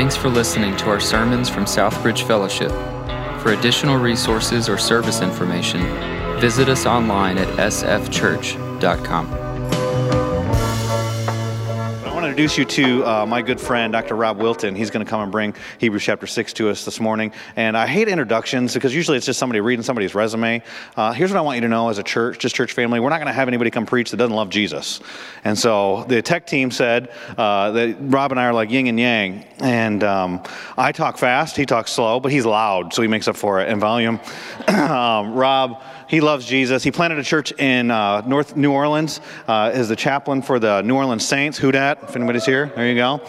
Thanks for listening to our sermons from Southbridge Fellowship. For additional resources or service information, visit us online at sfchurch.com. I want to introduce you to my good friend, Dr. Rob Wilton. He's going to come and bring Hebrews chapter 6 to us this morning. And I hate introductions because usually it's just somebody reading somebody's resume. Here's what I want you to know as a church, just church family, we're not going to have anybody come preach that doesn't love Jesus. And so the tech team said that Rob and I are like yin and yang. And I talk fast, he talks slow, but he's loud, so he makes up for it in volume. Rob, he loves Jesus. He planted a church in North New Orleans, is the chaplain for the New Orleans Saints. Who dat? If anybody's here, there you go.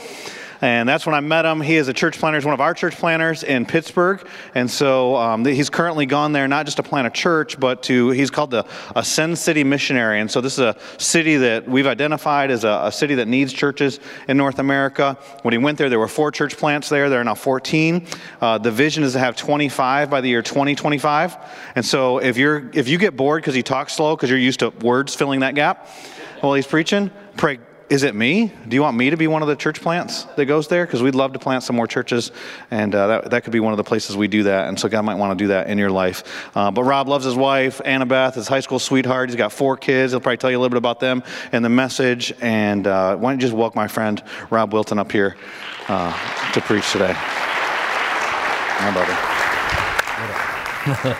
And that's when I met him. He is a church planner. He's one of our church planners in Pittsburgh. And so he's currently gone there not just to plant a church, but to, he's called the Ascend City Missionary. And so this is a city that we've identified as a city that needs churches in North America. When he went there were 4 church plants there. There are now 14. The vision is to have 25 by the year 2025. And so if you get bored because he talks slow, because you're used to words filling that gap while he's preaching, pray, is it me? Do you want me to be one of the church plants that goes there? Because we'd love to plant some more churches, and that could be one of the places we do that, and so God might want to do that in your life. But Rob loves his wife, Annabeth, his high school sweetheart. He's got 4 kids. He'll probably tell you a little bit about them and the message, and why don't you just welcome my friend Rob Wilton up here to preach today. My brother.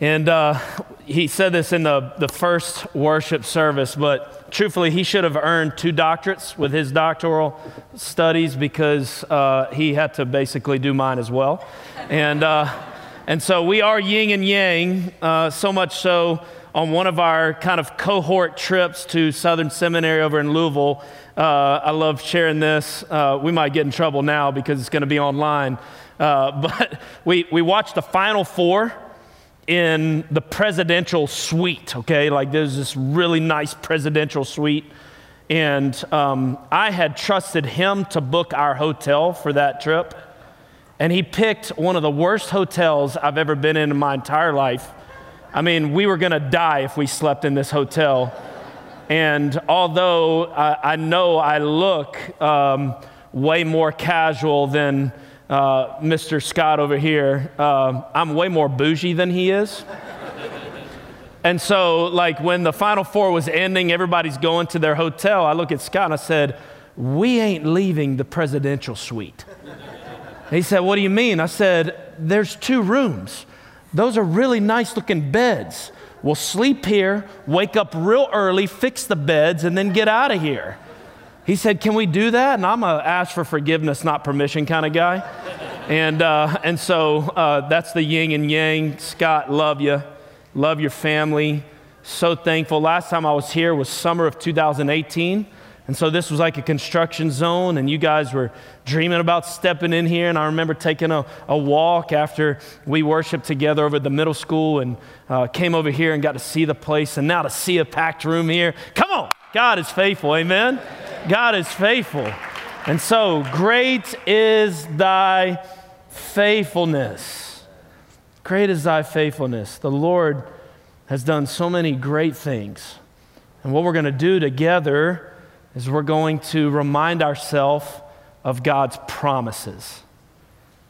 And he said this in the first worship service, but truthfully, he should have earned 2 doctorates with his doctoral studies because he had to basically do mine as well. And so we are yin and yang, so much so on one of our kind of cohort trips to Southern Seminary over in Louisville. I love sharing this. We might get in trouble now because it's going to be online. But we watched the Final Four in the presidential suite, okay? Like there's this really nice presidential suite. And I had trusted him to book our hotel for that trip. And he picked one of the worst hotels I've ever been in my entire life. I mean, we were gonna die if we slept in this hotel. And although I know I look way more casual than Mr. Scott over here, I'm way more bougie than he is. And so like when the Final Four was ending, everybody's going to their hotel. I look at Scott and I said, we ain't leaving the presidential suite. And he said, what do you mean? I said, there's 2 rooms. Those are really nice looking beds. We'll sleep here, wake up real early, fix the beds, and then get out of here. He said, can we do that? And I'm a ask for forgiveness, not permission kind of guy. And so that's the yin and yang. Scott, love you. Love your family. So thankful. Last time I was here was summer of 2018. And so this was like a construction zone, and you guys were dreaming about stepping in here. And I remember taking a walk after we worshiped together over at the middle school and came over here and got to see the place. And now to see a packed room here. Come on. God is faithful. Amen. God is faithful. And so great is thy faithfulness. Great is thy faithfulness. The Lord has done so many great things. And what we're going to do together is we're going to remind ourselves of God's promises.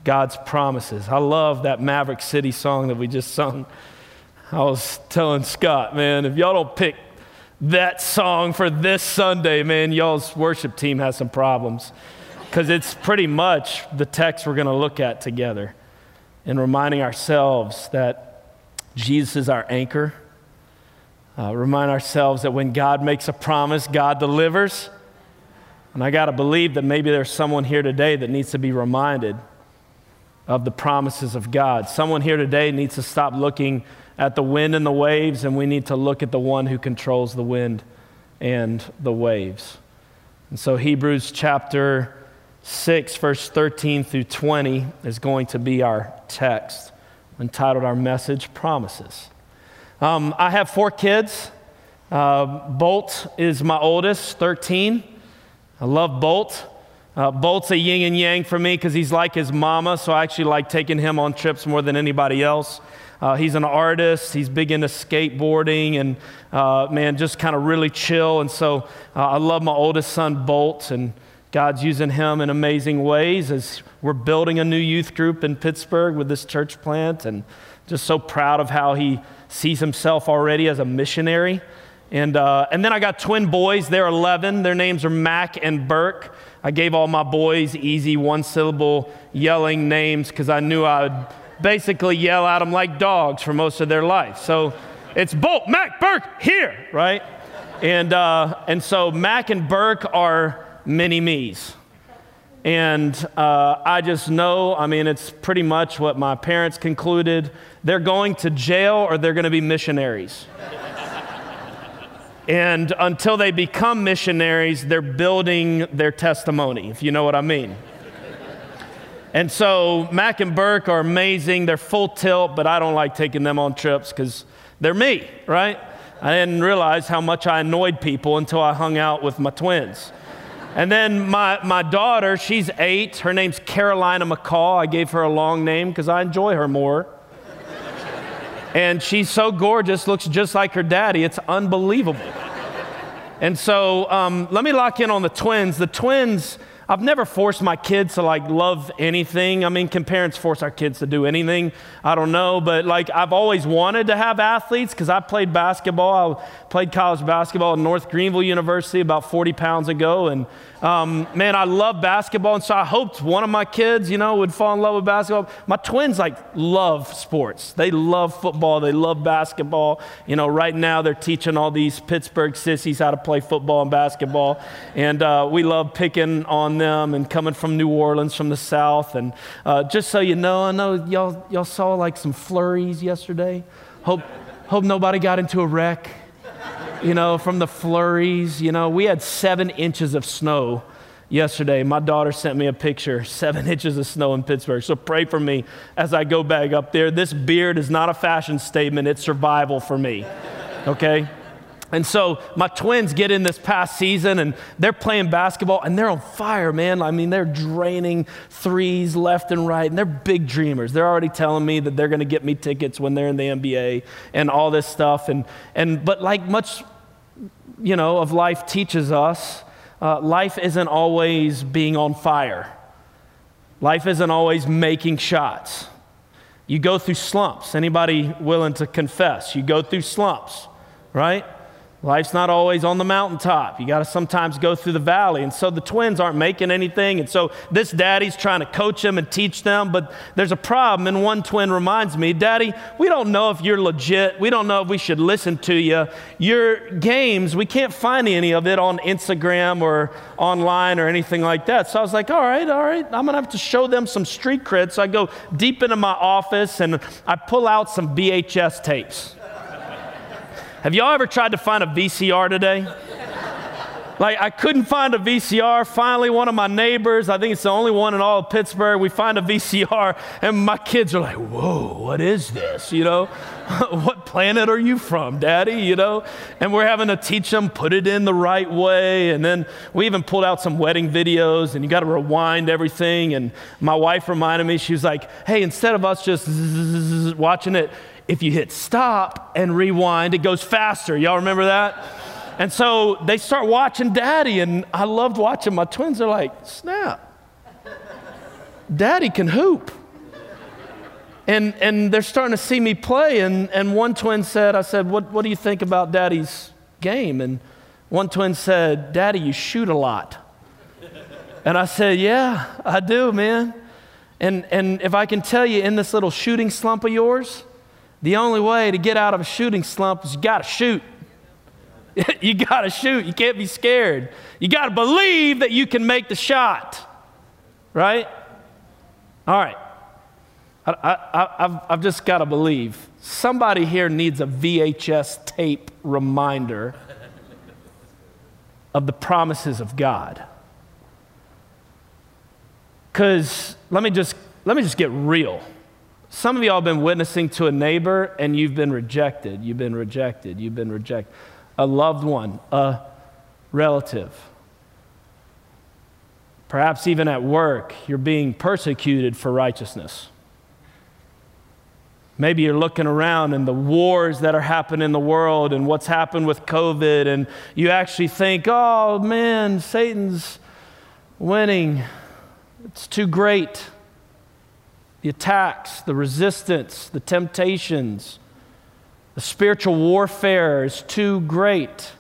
God's promises. I love that Maverick City song that we just sung. I was telling Scott, man, if y'all don't pick that song for this Sunday, man, y'all's worship team has some problems, because it's pretty much the text we're going to look at together, and reminding ourselves that Jesus is our anchor. Remind ourselves that when God makes a promise, God delivers. And I got to believe that maybe there's someone here today that needs to be reminded of the promises of God. Someone here today needs to stop looking at the wind and the waves, and we need to look at the one who controls the wind and the waves. And so Hebrews chapter 6, verse 13 through 20 is going to be our text, entitled our message, Promises. I have 4 kids. Bolt is my oldest, 13. I love Bolt. Bolt's a yin and yang for me because he's like his mama, so I actually like taking him on trips more than anybody else. He's an artist. He's big into skateboarding and, man, just kind of really chill. And so I love my oldest son, Bolt, and God's using him in amazing ways as we're building a new youth group in Pittsburgh with this church plant, and just so proud of how he sees himself already as a missionary. And then I got twin boys. They're 11. Their names are Mac and Burke. I gave all my boys easy one-syllable yelling names because I knew I would basically yell at them like dogs for most of their life. So it's Bolt, Mac, Burke, here, right? And so Mac and Burke are mini-me's. And I just know, I mean, it's pretty much what my parents concluded. They're going to jail or they're going to be missionaries. And until they become missionaries, they're building their testimony, if you know what I mean. And so Mac and Burke are amazing. They're full tilt, but I don't like taking them on trips because they're me, right? I didn't realize how much I annoyed people until I hung out with my twins. And then my daughter, she's 8. Her name's Carolina McCall. I gave her a long name because I enjoy her more. And she's so gorgeous, looks just like her daddy. It's unbelievable. And so let me lock in on the twins. The twins, I've never forced my kids to like love anything. I mean, can parents force our kids to do anything? I don't know, but like I've always wanted to have athletes because I played basketball. I played college basketball at North Greenville University about 40 pounds ago. And man, I love basketball. And so I hoped one of my kids, you know, would fall in love with basketball. My twins like love sports. They love football. They love basketball. You know, right now they're teaching all these Pittsburgh sissies how to play football and basketball. And we love picking on them and coming from New Orleans, from the South. And just so you know, I know y'all saw like some flurries yesterday. Hope nobody got into a wreck. You know, from the flurries, you know, we had 7 inches of snow yesterday. My daughter sent me a picture, 7 inches of snow in Pittsburgh. So pray for me as I go back up there. This beard is not a fashion statement. It's survival for me. Okay. And so my twins get in this past season and they're playing basketball and they're on fire, man. I mean, they're draining threes left and right and they're big dreamers. They're already telling me that they're going to get me tickets when they're in the NBA and all this stuff. But like much, you know, of life teaches us, life isn't always being on fire. Life isn't always making shots. You go through slumps. Anybody willing to confess? You go through slumps, right? Life's not always on the mountaintop. You got to sometimes go through the valley. And so the twins aren't making anything. And so this daddy's trying to coach them and teach them. But there's a problem. And one twin reminds me, Daddy, we don't know if you're legit. We don't know if we should listen to you. Your games, we can't find any of it on Instagram or online or anything like that. So I was like, all right. I'm going to have to show them some street cred. So I go deep into my office and I pull out some VHS tapes. Have y'all ever tried to find a VCR today? Like, I couldn't find a VCR. Finally, one of my neighbors, I think it's the only one in all of Pittsburgh, we find a VCR, and my kids are like, whoa, what is this, you know? What planet are you from, Daddy, you know? And we're having to teach them, put it in the right way, and then we even pulled out some wedding videos, and you got to rewind everything, and my wife reminded me, she was like, hey, instead of us just watching it, if you hit stop and rewind, it goes faster. Y'all remember that? And so they start watching Daddy, and I loved watching my twins. They're like, snap. Daddy can hoop. And they're starting to see me play, and one twin said, I said, what do you think about Daddy's game? And one twin said, Daddy, you shoot a lot. And I said, yeah, I do, man. And if I can tell you, in this little shooting slump of yours, the only way to get out of a shooting slump is you got to shoot. You got to shoot. You can't be scared. You got to believe that you can make the shot, right? All right. I've just got to believe. Somebody here needs a VHS tape reminder of the promises of God. Because let me just get real. Some of y'all have been witnessing to a neighbor and you've been rejected. You've been rejected. A loved one, a relative. Perhaps even at work, you're being persecuted for righteousness. Maybe you're looking around and the wars that are happening in the world and what's happened with COVID, and you actually think, oh man, Satan's winning. It's too great. The attacks, the resistance, the temptations, the spiritual warfare is too great.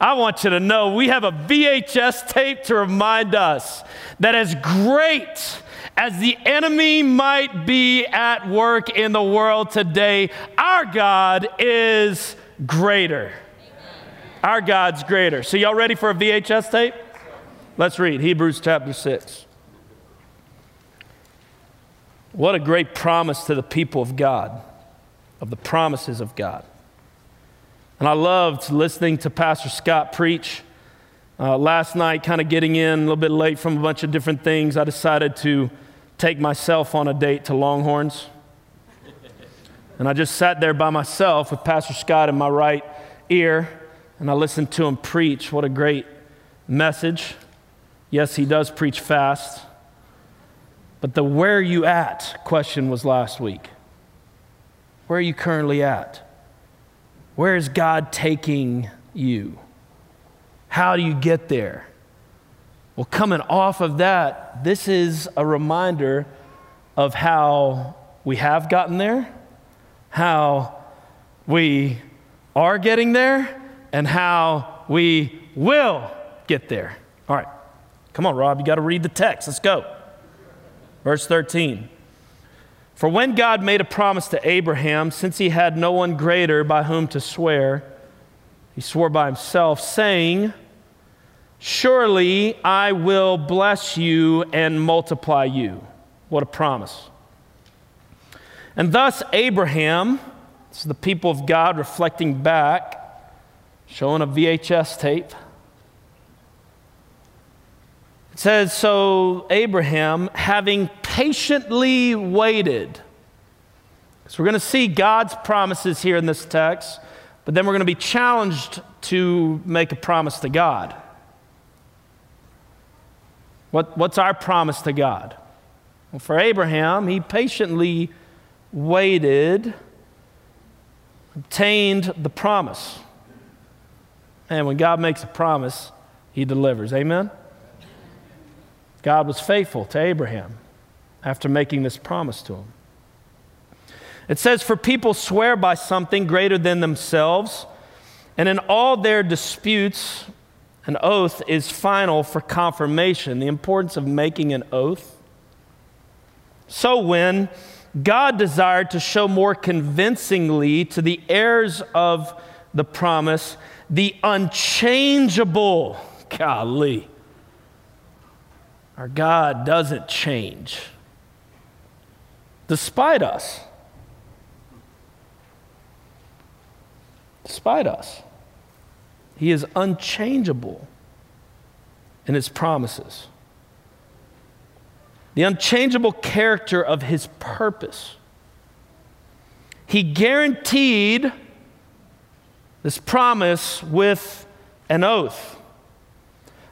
I want you to know we have a VHS tape to remind us that as great as the enemy might be at work in the world today, our God is greater. Our God's greater. So y'all ready for a VHS tape? Let's read Hebrews chapter 6. What a great promise to the people of God, of the promises of God. And I loved listening to Pastor Scott preach. Last night, kind of getting in a little bit late from a bunch of different things, I decided to take myself on a date to Longhorns. And I just sat there by myself with Pastor Scott in my right ear, and I listened to him preach. What a great message. Yes, he does preach fast. But the where are you at question was last week. Where are you currently at? Where is God taking you? How do you get there? Well, coming off of that, this is a reminder of how we have gotten there, how we are getting there, and how we will get there. All right. Come on, Rob. You got to read the text. Let's go. Verse 13. For when God made a promise to Abraham, since he had no one greater by whom to swear, he swore by himself, saying, surely I will bless you and multiply you. What a promise. And thus Abraham, this is the people of God reflecting back, showing a VHS tape. It says, so Abraham, having patiently waited. So we're going to see God's promises here in this text, but then we're going to be challenged to make a promise to God. What's our promise to God? Well, for Abraham, he patiently waited, obtained the promise. And when God makes a promise, he delivers. Amen? God was faithful to Abraham after making this promise to him. It says, for people swear by something greater than themselves, and in all their disputes, an oath is final for confirmation. The importance of making an oath. So when God desired to show more convincingly to the heirs of the promise, the unchangeable, golly, our God doesn't change, despite us. Despite us. He is unchangeable in his promises. The unchangeable character of his purpose. He guaranteed this promise with an oath,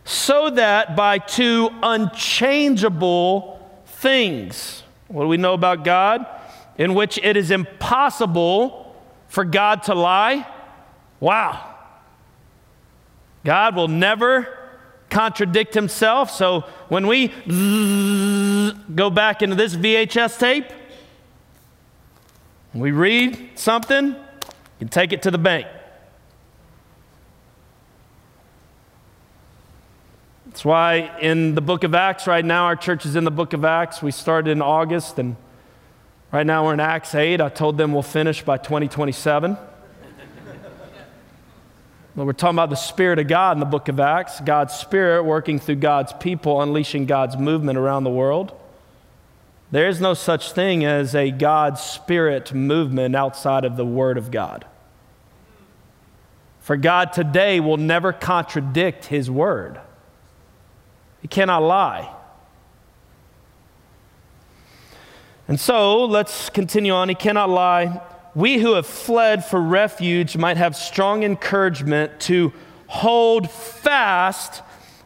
so that by two unchangeable things, what do we know about God? In which it is impossible for God to lie. Wow. God will never contradict himself. So when we go back into this VHS tape, we read something, you can take it to the bank. That's why in the book of Acts right now, our church is in the book of Acts. We started in August, and right now we're in Acts 8. I told them we'll finish by 2027. But we're talking about the Spirit of God in the book of Acts, God's Spirit working through God's people, unleashing God's movement around the world. There is no such thing as a God's Spirit movement outside of the Word of God. For God today will never contradict His Word. He cannot lie. And so, let's continue on. He cannot lie. We who have fled for refuge might have strong encouragement to hold fast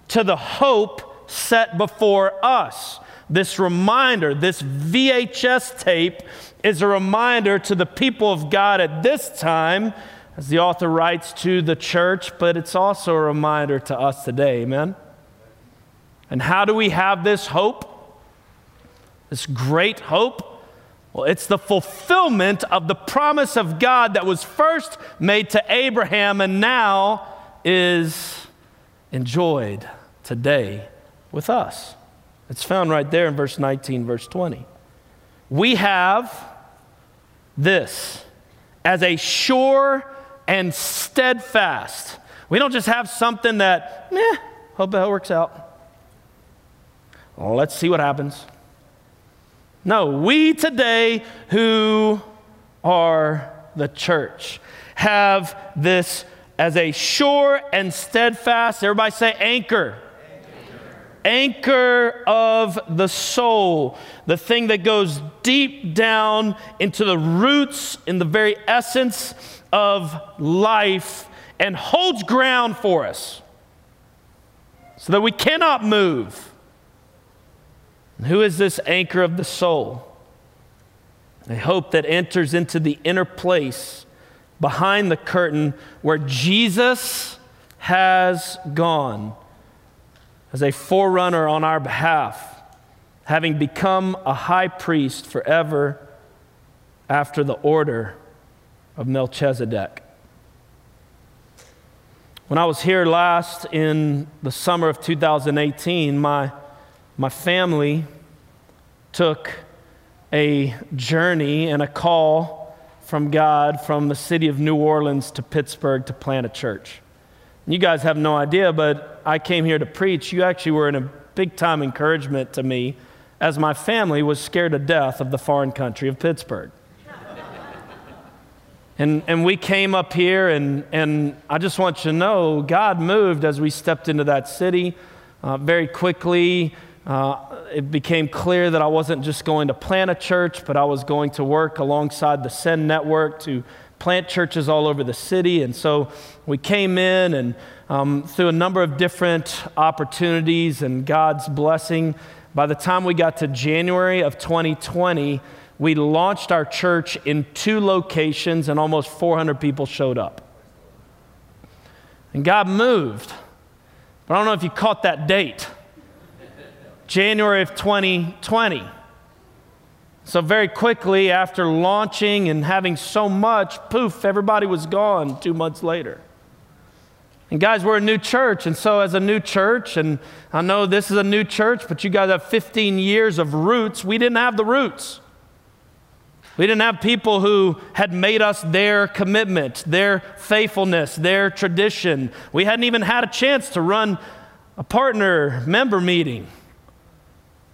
to the hope set before us. This reminder, this VHS tape is a reminder to the people of God at this time, as the author writes to the church, but it's also a reminder to us today, amen? And how do we have this hope, this great hope? Well, it's the fulfillment of the promise of God that was first made to Abraham and now is enjoyed today with us. It's found right there in verse 19, verse 20. We have this as a sure and steadfast. We don't just have something that, hope that works out. Well, let's see what happens. No, we today who are the church have this as a sure and steadfast, everybody say anchor. Anchor of the soul, the thing that goes deep down into the roots, in the very essence of life, and holds ground for us so that we cannot move. And who is this anchor of the soul? A hope that enters into the inner place behind the curtain where Jesus has gone as a forerunner on our behalf, having become a high priest forever after the order of Melchizedek. When I was here last in the summer of 2018, my family took a journey and a call from God from the city of New Orleans to Pittsburgh to plant a church. You guys have no idea, but I came here to preach. You actually were in a big-time encouragement to me as my family was scared to death of the foreign country of Pittsburgh. And we came up here, and I just want you to know, God moved as we stepped into that city very quickly. It became clear that I wasn't just going to plant a church, but I was going to work alongside the Send network to plant churches all over the city. And so we came in and through a number of different opportunities and God's blessing, by the time we got to January of 2020, we launched our church in 2 locations and almost 400 people showed up. And God moved. But I don't know if you caught that date. January of 2020. So very quickly after launching and having so much, poof, everybody was gone 2 months later. And guys, we're a new church. And so as a new church, and I know this is a new church, but you guys have 15 years of roots. We didn't have the roots. We didn't have people who had made us their commitment, their faithfulness, their tradition. We hadn't even had a chance to run a partner member meeting.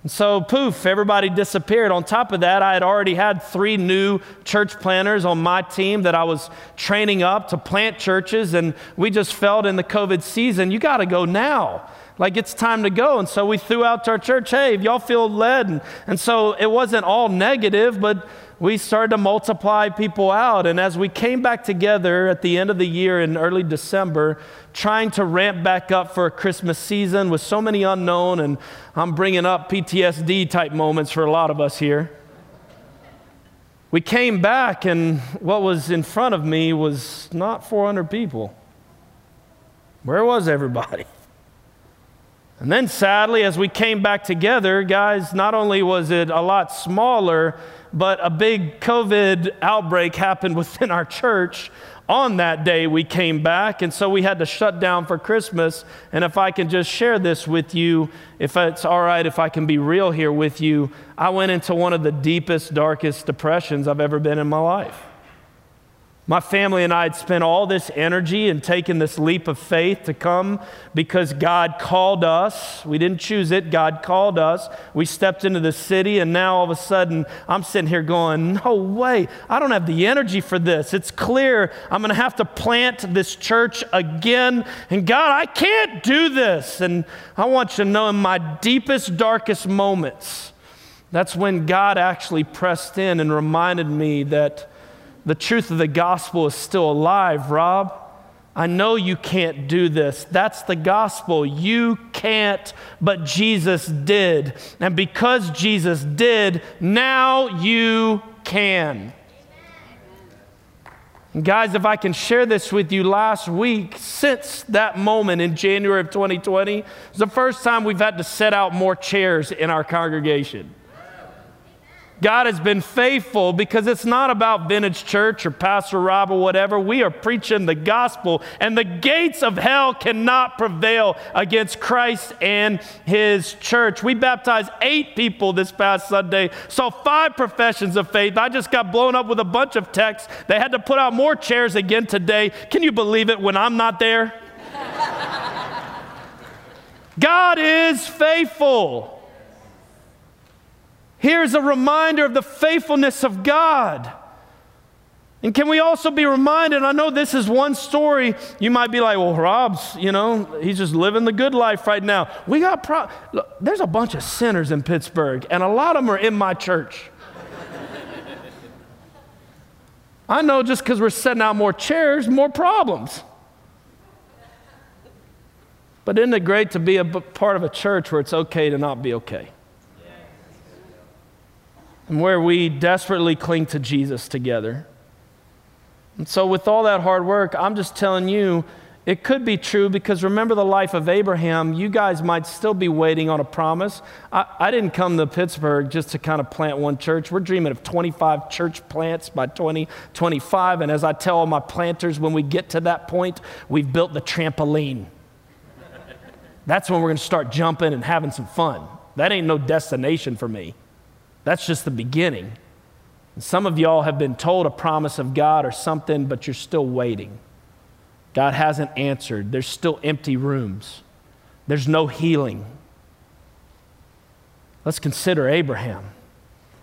And so, poof, everybody disappeared. On top of that, I had already had 3 new church planters on my team that I was training up to plant churches, and we just felt in the COVID season, you got to go now. Like, it's time to go. And so we threw out to our church, hey, if y'all feel led. And so it wasn't all negative, but we started to multiply people out. And as we came back together at the end of the year in early December, trying to ramp back up for a Christmas season with so many unknown, and I'm bringing up PTSD type moments for a lot of us here. We came back, and what was in front of me was not 400 people. Where was everybody? And then sadly, as we came back together, guys, not only was it a lot smaller, but a big COVID outbreak happened within our church on that day we came back. And so we had to shut down for Christmas. And if I can just share this with you, if it's all right, if I can be real here with you, I went into one of the deepest, darkest depressions I've ever been in my life. My family and I had spent all this energy and taken this leap of faith to come because God called us. We didn't choose it. God called us. We stepped into the city, and now all of a sudden I'm sitting here going, no way. I don't have the energy for this. It's clear I'm going to have to plant this church again. And God, I can't do this. And I want you to know, in my deepest, darkest moments, that's when God actually pressed in and reminded me that the truth of the gospel is still alive, Rob. I know you can't do this. That's the gospel. You can't, but Jesus did. And because Jesus did, now you can. Guys, if I can share this with you, last week, since that moment in January of 2020, it's the first time we've had to set out more chairs in our congregation. God has been faithful, because it's not about Vintage Church or Pastor Rob or whatever. We are preaching the gospel, and the gates of hell cannot prevail against Christ and his church. We baptized 8 people this past Sunday, saw 5 professions of faith. I just got blown up with a bunch of texts. They had to put out more chairs again today. Can you believe it when I'm not there? God is faithful. Here's a reminder of the faithfulness of God. And can we also be reminded, I know this is one story, you might be like, well, Rob's, you know, he's just living the good life right now. We got look, there's a bunch of sinners in Pittsburgh, and a lot of them are in my church. I know just because we're setting out more chairs, more problems. But isn't it great to be a part of a church where it's okay to not be okay? And where we desperately cling to Jesus together. And so with all that hard work, I'm just telling you, it could be true, because remember the life of Abraham, you guys might still be waiting on a promise. I didn't come to Pittsburgh just to kind of plant one church. We're dreaming of 25 church plants by 2025, and as I tell all my planters, when we get to that point, we've built the trampoline. That's when we're gonna start jumping and having some fun. That ain't no destination for me. That's just the beginning. And some of y'all have been told a promise of God or something, but you're still waiting. God hasn't answered. There's still empty rooms. There's no healing. Let's consider Abraham.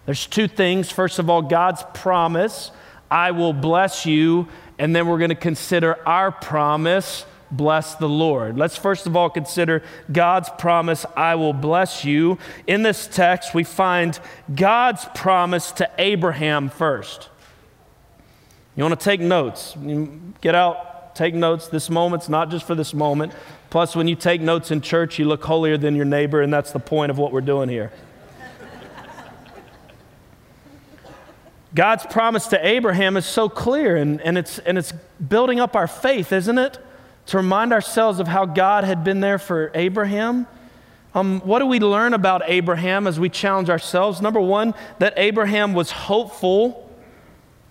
There's 2 things. First of all, God's promise, I will bless you, and then we're going to consider our promise, bless the Lord. Let's first of all consider God's promise, I will bless you. In this text, we find God's promise to Abraham first. You want to take notes. Get out, take notes. This moment's not just for this moment. Plus, when you take notes in church, you look holier than your neighbor, and that's the point of what we're doing here. God's promise to Abraham is so clear, and it's building up our faith, isn't it? To remind ourselves of how God had been there for Abraham. What do we learn about Abraham as we challenge ourselves? Number one, that Abraham was hopeful.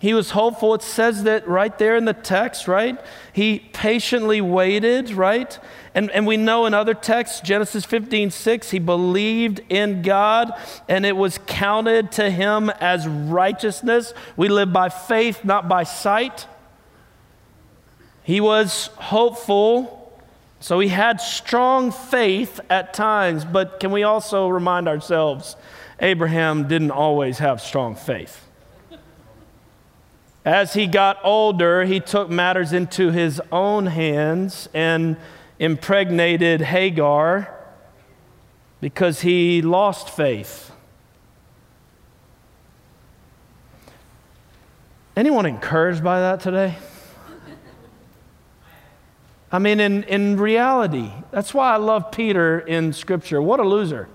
He was hopeful. It says that right there in the text, right? He patiently waited, right? And we know in other texts, Genesis 15:6, he believed in God, and it was counted to him as righteousness. We live by faith, not by sight. He was hopeful, so he had strong faith at times, but can we also remind ourselves, Abraham didn't always have strong faith. As he got older, he took matters into his own hands and impregnated Hagar because he lost faith. Anyone encouraged by that today? I mean, in reality, that's why I love Peter in Scripture. What a loser.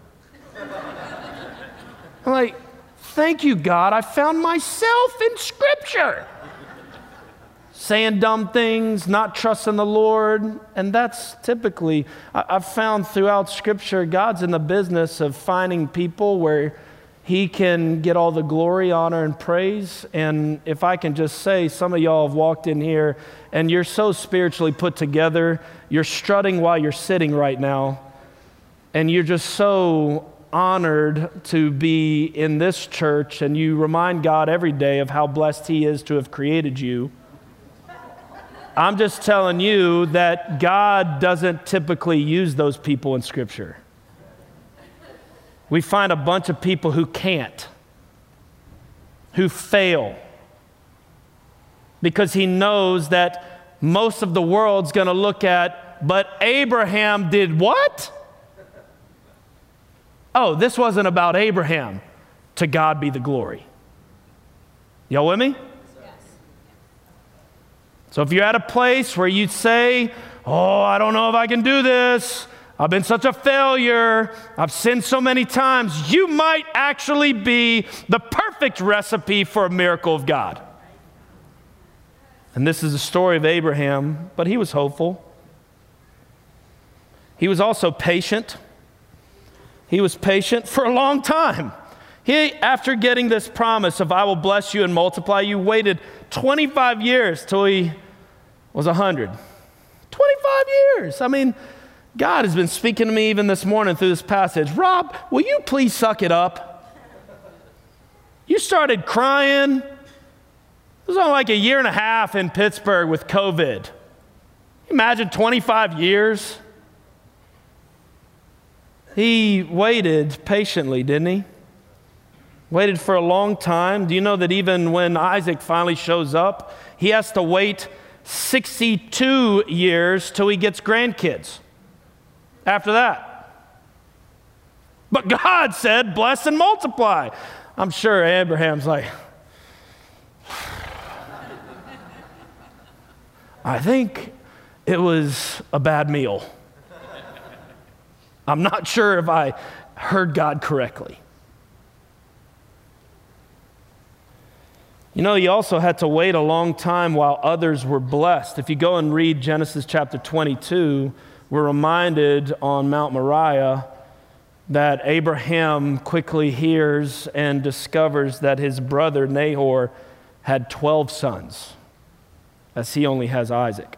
I'm like, thank you, God, I found myself in Scripture. Saying dumb things, not trusting the Lord, and that's typically, I've found throughout Scripture, God's in the business of finding people where he can get all the glory, honor, and praise. And if I can just say, some of y'all have walked in here and you're so spiritually put together, you're strutting while you're sitting right now, and you're just so honored to be in this church, and you remind God every day of how blessed he is to have created you. I'm just telling you that God doesn't typically use those people in Scripture. We find a bunch of people who can't, who fail, because he knows that most of the world's going to look at, but Abraham did what? Oh, this wasn't about Abraham. To God be the glory. Y'all with me? Yes. So if you're at a place where you say, oh, I don't know if I can do this, I've been such a failure, I've sinned so many times, you might actually be the perfect recipe for a miracle of God. And this is the story of Abraham, but he was hopeful. He was also patient. He was patient for a long time. He, after getting this promise of I will bless you and multiply you, waited 25 years till he was 100. 25 years. I mean, God has been speaking to me even this morning through this passage. Rob, will you please suck it up? You started crying. It was only like a year and a half in Pittsburgh with COVID. Imagine 25 years. He waited patiently, didn't he? Waited for a long time. Do you know that even when Isaac finally shows up, he has to wait 62 years till he gets grandkids after that? But God said, bless and multiply. I'm sure Abraham's like, I think it was a bad meal. I'm not sure if I heard God correctly. You know, you also had to wait a long time while others were blessed. If you go and read Genesis chapter 22, we're reminded on Mount Moriah that Abraham quickly hears and discovers that his brother Nahor had 12 sons, as he only has Isaac.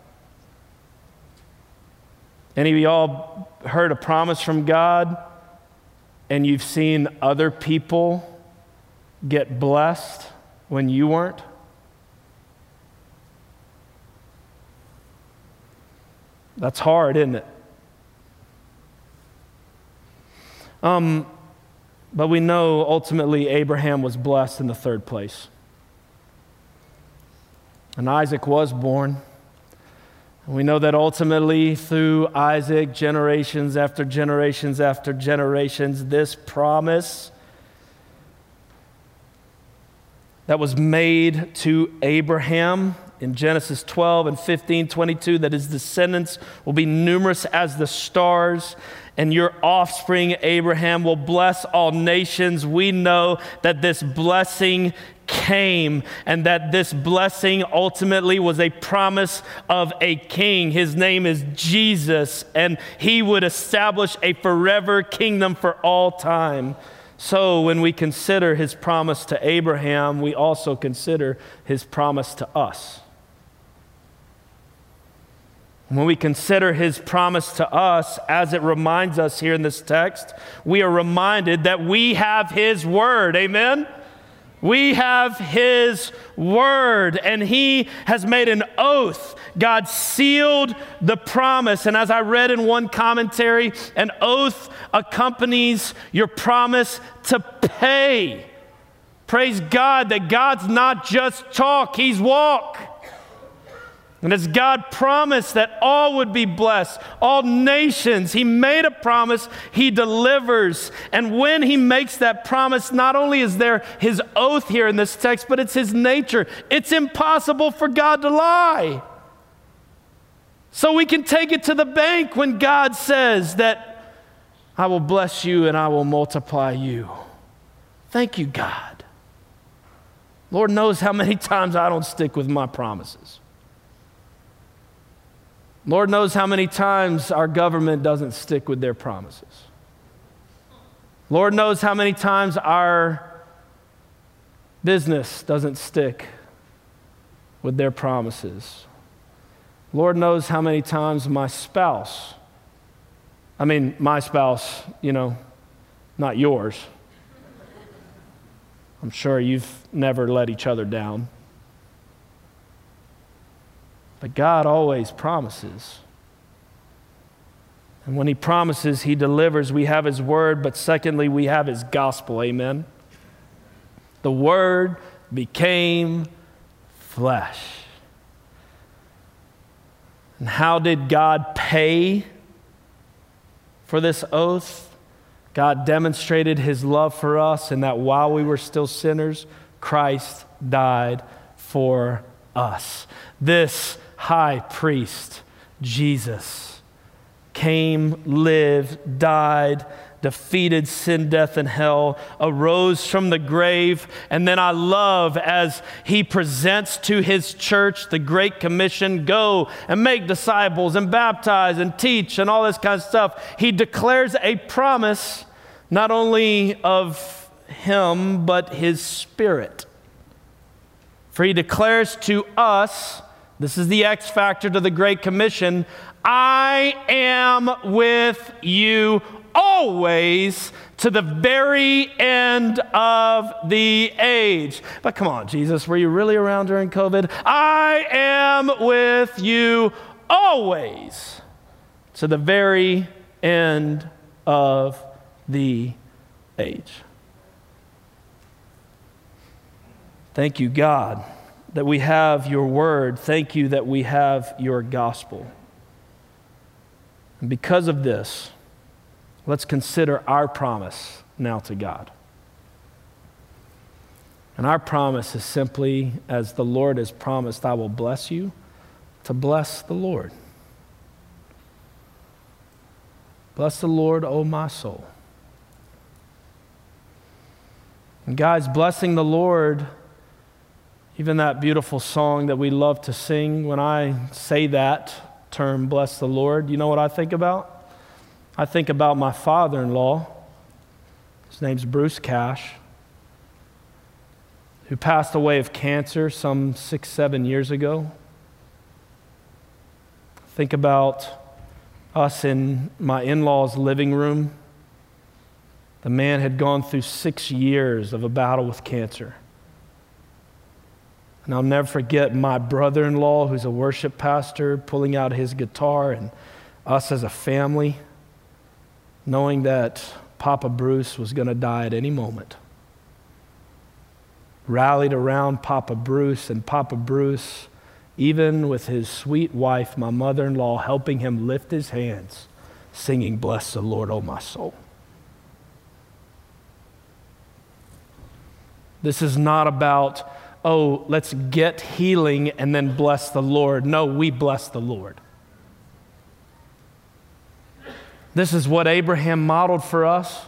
Any of y'all heard a promise from God and you've seen other people get blessed when you weren't? That's hard, isn't it? But we know ultimately Abraham was blessed in the third place. And Isaac was born. And we know that ultimately through Isaac, generations after generations after generations, this promise that was made to Abraham in Genesis 12 and 15, 22, that his descendants will be numerous as the stars, and your offspring, Abraham, will bless all nations. We know that this blessing came and that this blessing ultimately was a promise of a king. His name is Jesus, and he would establish a forever kingdom for all time. So when we consider his promise to Abraham, we also consider his promise to us. When we consider his promise to us, as it reminds us here in this text, we are reminded that we have his word. Amen? We have his word, and he has made an oath. God sealed the promise. And as I read in one commentary, an oath accompanies your promise to pay. Praise God that God's not just talk, he's walk. And as God promised that all would be blessed, all nations, he made a promise, he delivers. And when he makes that promise, not only is there his oath here in this text, but it's his nature. It's impossible for God to lie. So we can take it to the bank when God says that I will bless you and I will multiply you. Thank you, God. Lord knows how many times I don't stick with my promises. Lord knows how many times our government doesn't stick with their promises. Lord knows how many times our business doesn't stick with their promises. Lord knows how many times my spouse, you know, not yours. I'm sure you've never let each other down. But God always promises. And when he promises, he delivers. We have his word, but secondly, we have his gospel. Amen? The word became flesh. And how did God pay for this oath? God demonstrated his love for us in that while we were still sinners, Christ died for us. This high priest, Jesus, came, lived, died, defeated sin, death, and hell, arose from the grave. And then I love as he presents to his church the Great Commission, go and make disciples and baptize and teach and all this kind of stuff. He declares a promise not only of him, but his Spirit. For he declares to us, this is the X factor to the Great Commission, I am with you always to the very end of the age. But come on, Jesus, were you really around during COVID? I am with you always to the very end of the age. Thank you, God, that we have your word. Thank you that we have your gospel. And because of this, let's consider our promise now to God. And our promise is simply, as the Lord has promised, I will bless you, to bless the Lord. Bless the Lord, O my soul. And guys, blessing the Lord, even that beautiful song that we love to sing, when I say that term, bless the Lord, you know what I think about? I think about my father-in-law, his name's Bruce Cash, who passed away of cancer some 6-7 years ago. I think about us in my in-laws' living room. The man had gone through 6 years of a battle with cancer. And I'll never forget my brother-in-law, who's a worship pastor, pulling out his guitar, and us as a family knowing that Papa Bruce was going to die at any moment. Rallied around Papa Bruce, and Papa Bruce, even with his sweet wife, my mother-in-law, helping him lift his hands, singing, bless the Lord, O my soul. This is not about, oh, let's get healing and then bless the Lord. No, we bless the Lord. This is what Abraham modeled for us.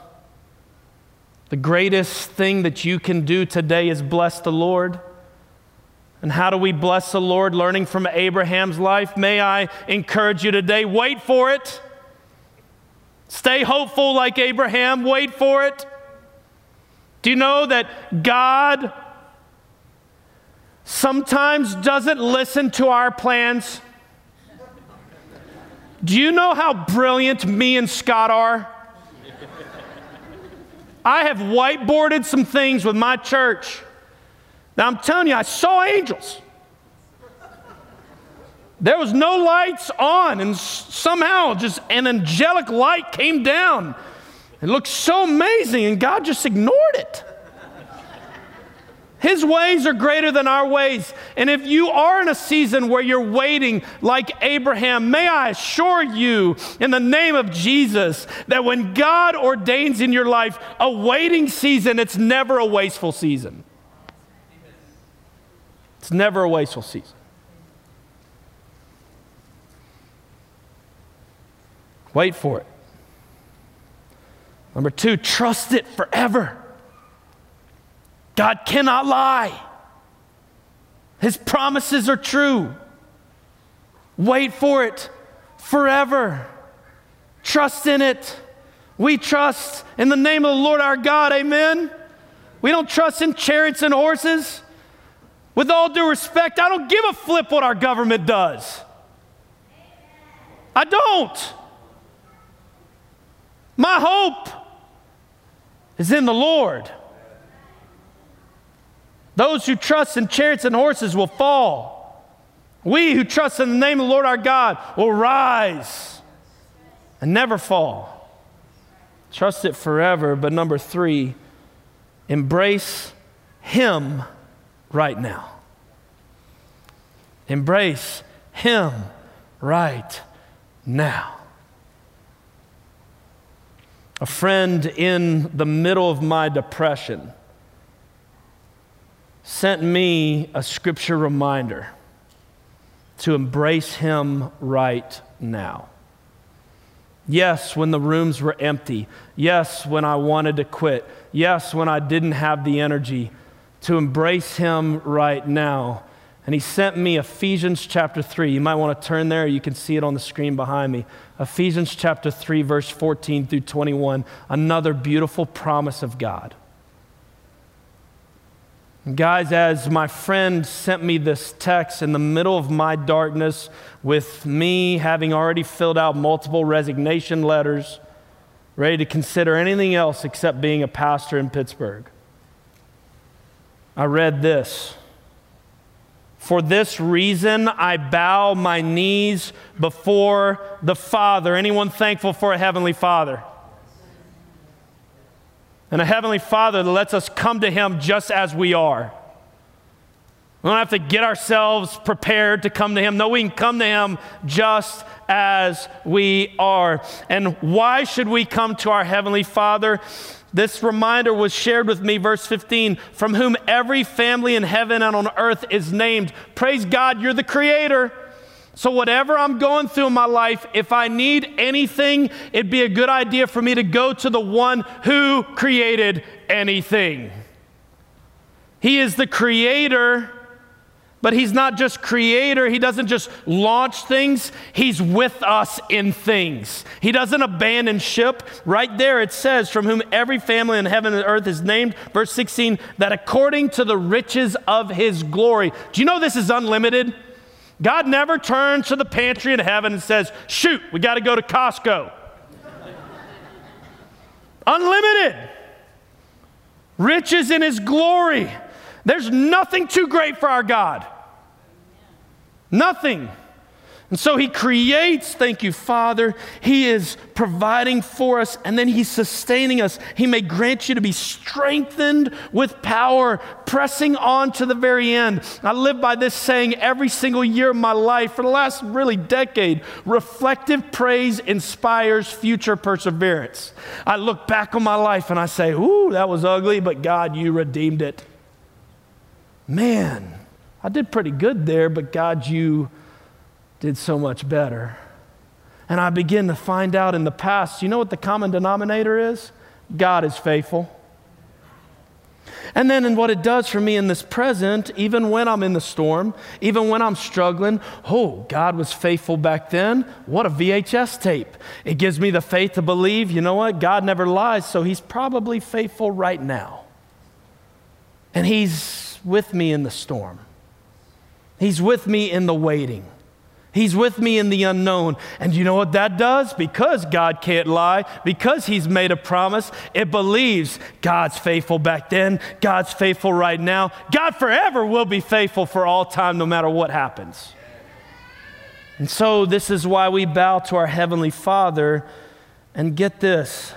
The greatest thing that you can do today is bless the Lord. And how do we bless the Lord? Learning from Abraham's life. May I encourage you today, wait for it. Stay hopeful like Abraham, wait for it. Do you know that God sometimes doesn't listen to our plans? Do you know how brilliant me and Scott are? I have whiteboarded some things with my church. Now I'm telling you, I saw angels. There was no lights on, and somehow just an angelic light came down. It looked so amazing, and God just ignored it. His ways are greater than our ways. And if you are in a season where you're waiting like Abraham, may I assure you in the name of Jesus that when God ordains in your life a waiting season, it's never a wasteful season. It's never a wasteful season. Wait for it. Number two, trust it forever. God cannot lie. His promises are true. Wait for it forever. Trust in it. We trust in the name of the Lord our God, amen? We don't trust in chariots and horses. With all due respect, I don't give a flip what our government does. I don't. My hope is in the Lord. Those who trust in chariots and horses will fall. We who trust in the name of the Lord our God will rise and never fall. Trust it forever. But number three, embrace Him right now. Embrace Him right now. A friend in the middle of my depression sent me a scripture reminder to embrace Him right now. Yes, when the rooms were empty. Yes, when I wanted to quit. Yes, when I didn't have the energy to embrace him right now. And he sent me Ephesians chapter 3. You might want to turn there. You can see it on the screen behind me. Ephesians chapter 3, verse 14 through 21. Another beautiful promise of God. And guys, as my friend sent me this text in the middle of my darkness, with me having already filled out multiple resignation letters, ready to consider anything else except being a pastor in Pittsburgh, I read this. For this reason, I bow my knees before the Father. Anyone thankful for a Heavenly Father? And a Heavenly Father that lets us come to Him just as we are. We don't have to get ourselves prepared to come to Him. No, we can come to Him just as we are. And why should we come to our Heavenly Father? This reminder was shared with me, verse 15, from whom every family in heaven and on earth is named. Praise God, you're the creator. So whatever I'm going through in my life, if I need anything, it'd be a good idea for me to go to the one who created anything. He is the creator, but he's not just creator. He doesn't just launch things. He's with us in things. He doesn't abandon ship. Right there it says, from whom every family in heaven and earth is named. Verse 16, that according to the riches of his glory. Do you know this is unlimited? God never turns to the pantry in heaven and says, shoot, we got to go to Costco. Unlimited. Riches in his glory. There's nothing too great for our God. Nothing. And so he creates, thank you, Father. He is providing for us, and then he's sustaining us. He may grant you to be strengthened with power, pressing on to the very end. I live by this saying every single year of my life for the last really decade. Reflective praise inspires future perseverance. I look back on my life and I say, ooh, that was ugly, but God, you redeemed it. Man, I did pretty good there, but God, you did so much better. And I begin to find out in the past, you know what the common denominator is? God is faithful. And then in what it does for me in this present, even when I'm in the storm, even when I'm struggling, oh, God was faithful back then. What a VHS tape. It gives me the faith to believe, you know what? God never lies, so he's probably faithful right now. And he's with me in the storm. He's with me in the waiting. He's with me in the unknown. And you know what that does? Because God can't lie, because he's made a promise, it believes God's faithful back then, God's faithful right now. God forever will be faithful for all time, no matter what happens. And so this is why we bow to our Heavenly Father, and get this,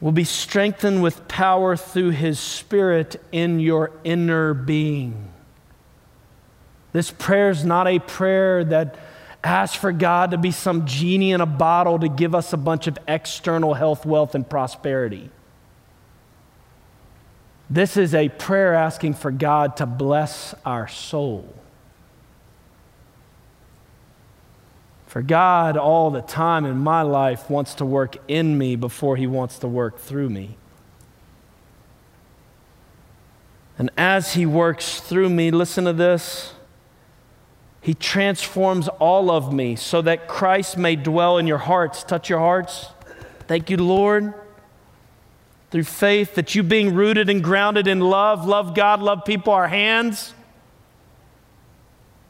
will be strengthened with power through his Spirit in your inner being. This prayer is not a prayer that asks for God to be some genie in a bottle to give us a bunch of external health, wealth, and prosperity. This is a prayer asking for God to bless our soul. For God, all the time in my life, wants to work in me before he wants to work through me. And as he works through me, listen to this, he transforms all of me so that Christ may dwell in your hearts. Touch your hearts. Thank you, Lord. Through faith, that you being rooted and grounded in love, love God, love people, our hands,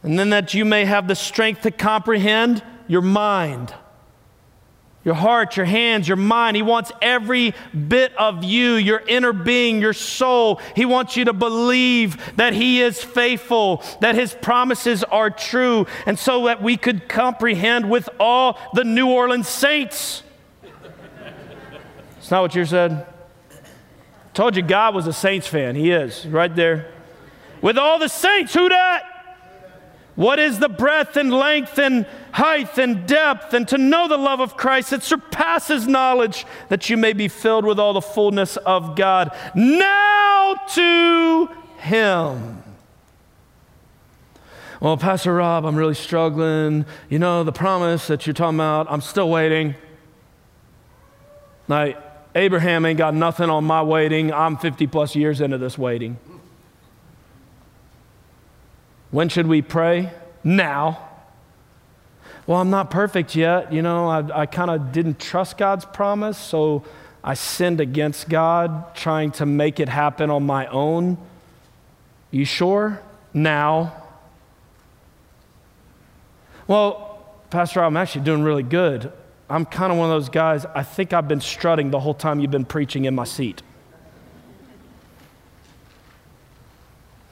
and then that you may have the strength to comprehend your mind, your heart, your hands, your mind. He wants every bit of you, your inner being, your soul. He wants you to believe that he is faithful, that his promises are true, and so that we could comprehend with all the New Orleans Saints. It's not what you said. Told you God was a Saints fan. He is, right there. With all the saints, who dat? What is the breadth and length and height and depth, and to know the love of Christ that surpasses knowledge, that you may be filled with all the fullness of God. Now to him. well, Pastor Rob, I'm really struggling. You know, the promise that you're talking about, I'm still waiting. Like, Abraham ain't got nothing on my waiting. I'm 50 plus years into this waiting. When should we pray? Now. Well, I'm not perfect yet. You know, I kind of didn't trust God's promise, so I sinned against God trying to make it happen on my own. You sure? Now. Well, Pastor, I'm actually doing really good. I'm kind of one of those guys, I think I've been strutting the whole time you've been preaching in my seat.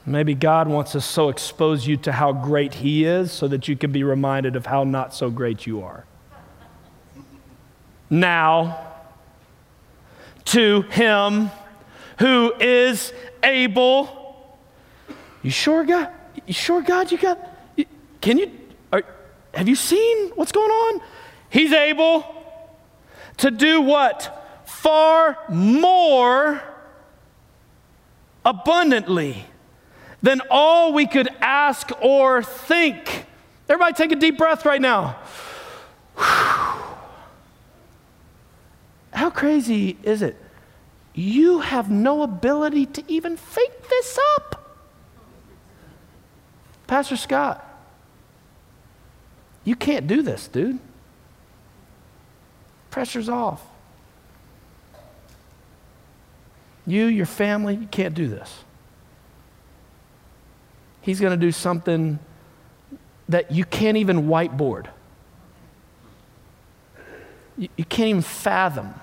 Maybe God wants to so expose you to how great He is so that you can be reminded of how not so great you are. Now, to Him who is able. You sure, God? You sure, God? You got, can you, have you seen what's going on? He's able to do what? Far more abundantly than all we could ask or think. Everybody take a deep breath right now. How crazy is it? You have no ability to even fake this up. Pastor Scott, you can't do this, dude. Pressure's off. You, your family, you can't do this. He's going to do something that you can't even whiteboard. You can't even fathom.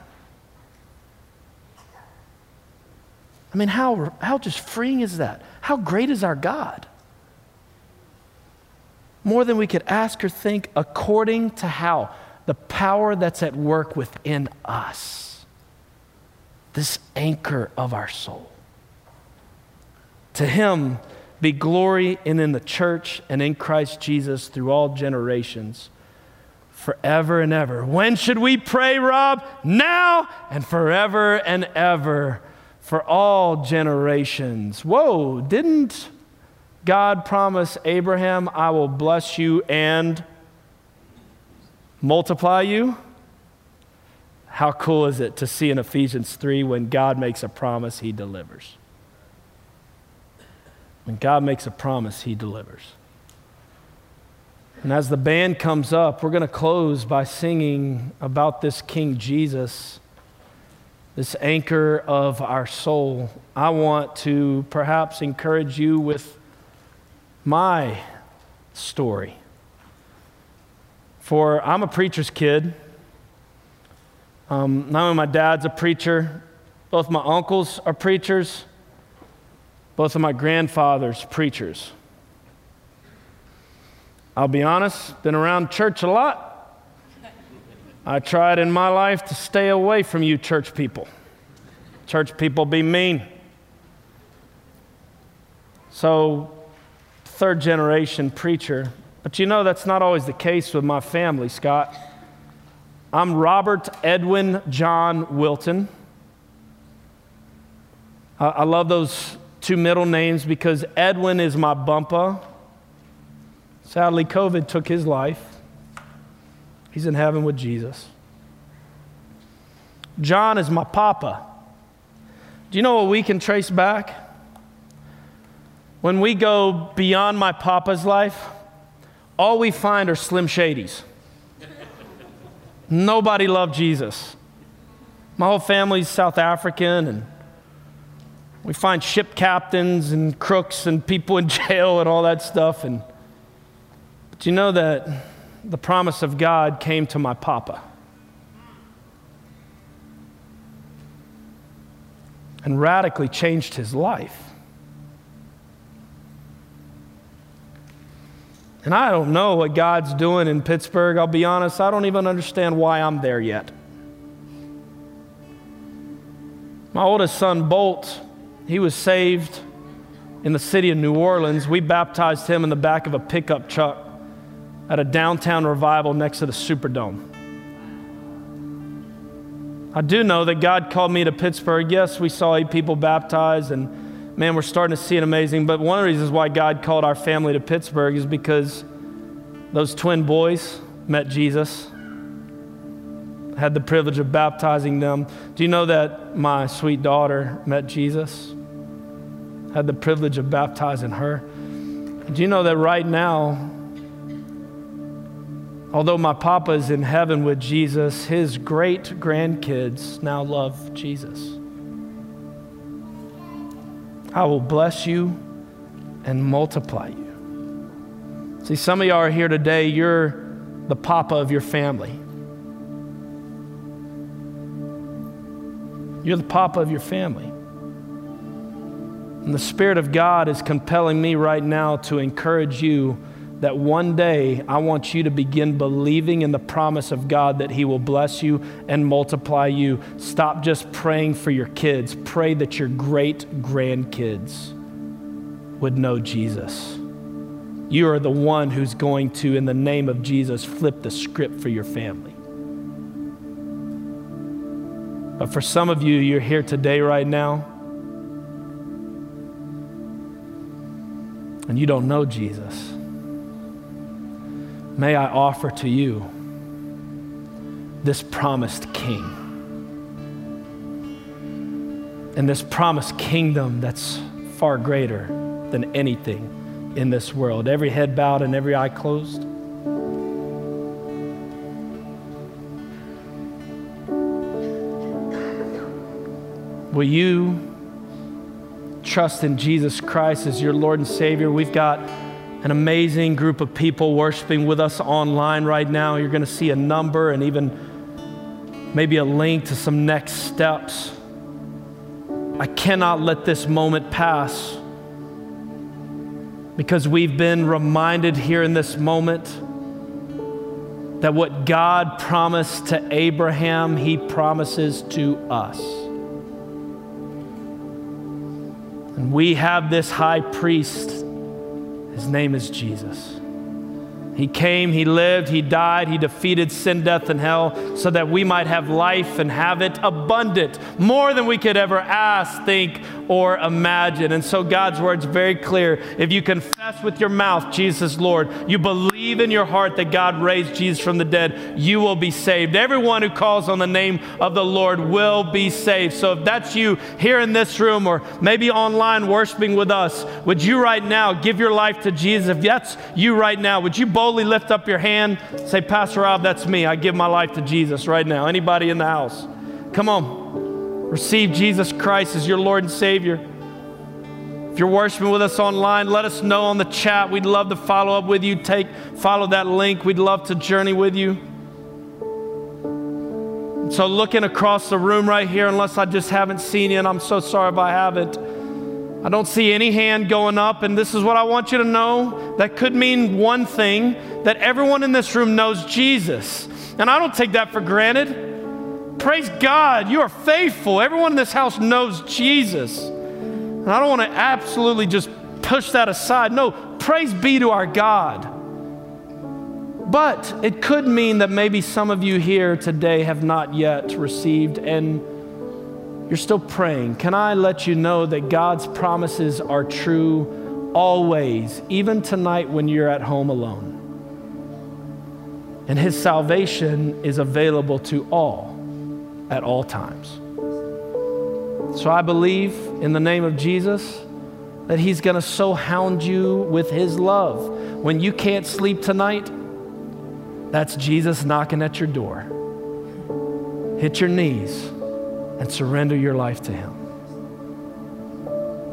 I mean, how just freeing is that? How great is our God? More than we could ask or think, according to how? The power that's at work within us. This anchor of our soul. To Him be glory in the church and in Christ Jesus through all generations, forever and ever. When should we pray, Rob? Now and forever and ever, for all generations. Whoa, didn't God promise Abraham, I will bless you and multiply you? How cool is it to see in Ephesians 3, when God makes a promise, He delivers. When God makes a promise, He delivers. And as the band comes up, we're going to close by singing about this King Jesus, this anchor of our soul. I want to perhaps encourage you with my story. For I'm a preacher's kid. Not only my dad's a preacher, both my uncles are preachers. Both of my grandfathers, preachers. I'll be honest, been around church a lot. I tried in my life to stay away from you church people. Church people be mean. So, third generation preacher. But you know, that's not always the case with my family, Scott. I'm Robert Edwin John Wilton. I love those two middle names because Edwin is my bumpa. Sadly, COVID took his life. He's in heaven with Jesus. John is my papa. Do you know what we can trace back? When we go beyond my papa's life, all we find are Slim Shadys. Nobody loved Jesus. My whole family's South African, and we find ship captains and crooks and people in jail and all that stuff. But you know that the promise of God came to my papa. And radically changed his life. And I don't know what God's doing in Pittsburgh. I'll be honest, I don't even understand why I'm there yet. My oldest son, Bolt, he was saved in the city of New Orleans. We baptized him in the back of a pickup truck at a downtown revival next to the Superdome. I do know that God called me to Pittsburgh. Yes, we saw 8 people baptized, and man, we're starting to see it amazing. But one of the reasons why God called our family to Pittsburgh is because those twin boys met Jesus, had the privilege of baptizing them. Do you know that my sweet daughter met Jesus? Had the privilege of baptizing her. Do you know that right now, although my papa is in heaven with Jesus, his great-grandkids now love Jesus. I will bless you and multiply you. See, some of y'all are here today, you're the papa of your family. You're the papa of your family. And the Spirit of God is compelling me right now to encourage you that one day I want you to begin believing in the promise of God that He will bless you and multiply you. Stop just praying for your kids. Pray that your great-grandkids would know Jesus. You are the one who's going to, in the name of Jesus, flip the script for your family. But for some of you, you're here today right now, and you don't know Jesus. May I offer to you this promised King and this promised kingdom that's far greater than anything in this world. Every head bowed and every eye closed. Will you trust in Jesus Christ as your Lord and Savior? We've got an amazing group of people worshiping with us online right now. You're going to see a number and even maybe a link to some next steps. I cannot let this moment pass because we've been reminded here in this moment that what God promised to Abraham, He promises to us. And we have this high priest. His name is Jesus. He came, He lived, He died, He defeated sin, death, and hell so that we might have life and have it abundant, more than we could ever ask, think, or imagine. And so God's word's very clear. If you confess with your mouth Jesus is Lord, you believe in your heart that God raised Jesus from the dead, you will be saved. Everyone who calls on the name of the Lord will be saved. So if that's you here in this room or maybe online worshiping with us, would you right now give your life to Jesus? If that's you right now, would you boldly lift up your hand, say, Pastor Rob, that's me. I give my life to Jesus right now. Anybody in the house? Come on. Receive Jesus Christ as your Lord and Savior. If you're worshiping with us online, let us know on the chat. We'd love to follow up with you. Follow that link. We'd love to journey with you. So looking across the room right here, unless I just haven't seen you, and I'm so sorry if I haven't, I don't see any hand going up, and this is what I want you to know. That could mean one thing, that everyone in this room knows Jesus. And I don't take that for granted. Praise God, you are faithful. Everyone in this house knows Jesus. And I don't want to absolutely just push that aside. No, praise be to our God. But it could mean that maybe some of you here today have not yet received and you're still praying. Can I let you know that God's promises are true always, even tonight when you're at home alone? And His salvation is available to all at all times. So I believe in the name of Jesus that He's going to so hound you with His love. When you can't sleep tonight, that's Jesus knocking at your door. Hit your knees and surrender your life to Him.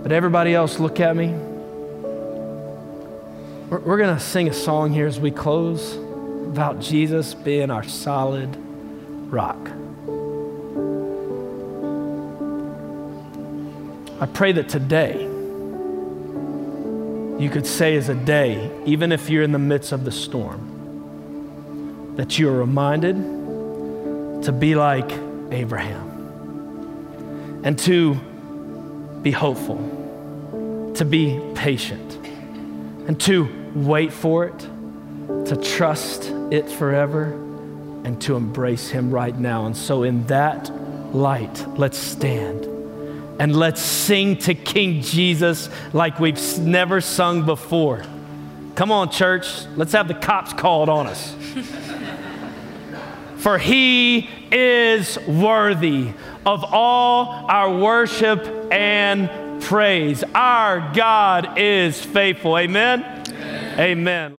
But everybody else, look at me. We're going to sing a song here as we close about Jesus being our solid rock. I pray that today you could say as a day, even if you're in the midst of the storm, that you are reminded to be like Abraham, and to be hopeful, to be patient, and to wait for it, to trust it forever, and to embrace Him right now. And so in that light, let's stand and let's sing to King Jesus like we've never sung before. Come on, church, let's have the cops called on us. For he is worthy of all our worship and praise. Our God is faithful. Amen? Amen. Amen.